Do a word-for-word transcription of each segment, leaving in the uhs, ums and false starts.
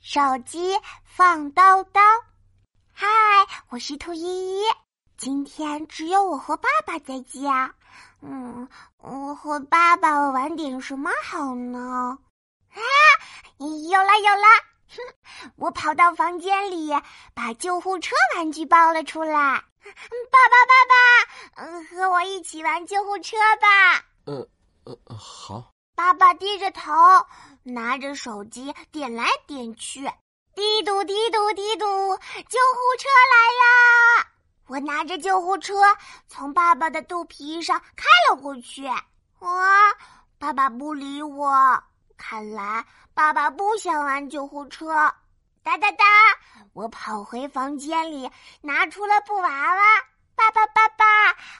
手机放叨叨。嗨，我是兔依依，今天只有我和爸爸在家。嗯，我和爸爸玩点什么好呢？啊，有了有了！哼，我跑到房间里，把救护车玩具抱了出来。爸爸爸爸，嗯，和我一起玩救护车吧。呃呃，好。爸爸低着头，拿着手机点来点去，嘀嘟嘀嘟嘀嘟，救护车来啦！我拿着救护车从爸爸的肚皮上开了过去。哇，爸爸不理我，看来爸爸不想玩救护车。哒哒哒，我跑回房间里，拿出了布娃娃。爸爸爸爸，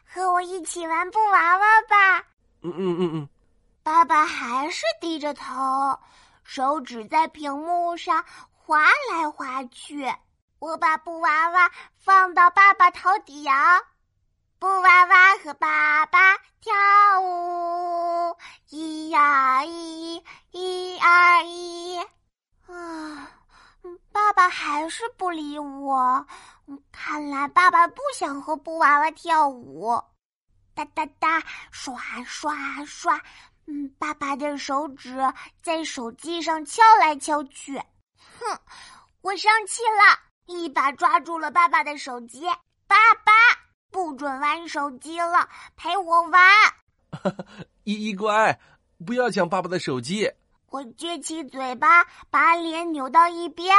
和我一起玩布娃娃吧。嗯嗯嗯嗯。爸爸还是低着头，手指在屏幕上划来划去。我把布娃娃放到爸爸头顶，布娃娃和爸爸跳舞，一二一，一二一。啊，爸爸还是不理我，看来爸爸不想和布娃娃跳舞。哒哒哒，刷刷刷。嗯，爸爸的手指在手机上敲来敲去。哼，我生气了，一把抓住了爸爸的手机。爸爸，不准玩手机了，陪我玩。依依乖，不要抢爸爸的手机。我撅起嘴巴，把脸扭到一边。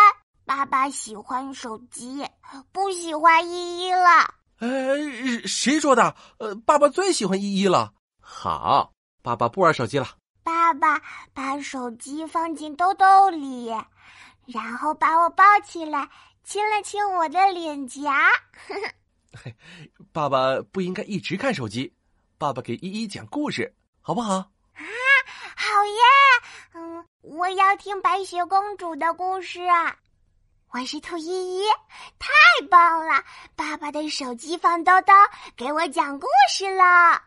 爸爸喜欢手机，不喜欢依依了。哎，谁说的？呃，爸爸最喜欢依依了。好。爸爸不玩手机了。爸爸把手机放进兜兜里，然后把我抱起来，亲了亲我的脸颊。爸爸不应该一直看手机，爸爸给依依讲故事，好不好？啊，好耶！嗯，我要听白雪公主的故事。我是兔依依，太棒了！爸爸的手机放兜兜，给我讲故事了。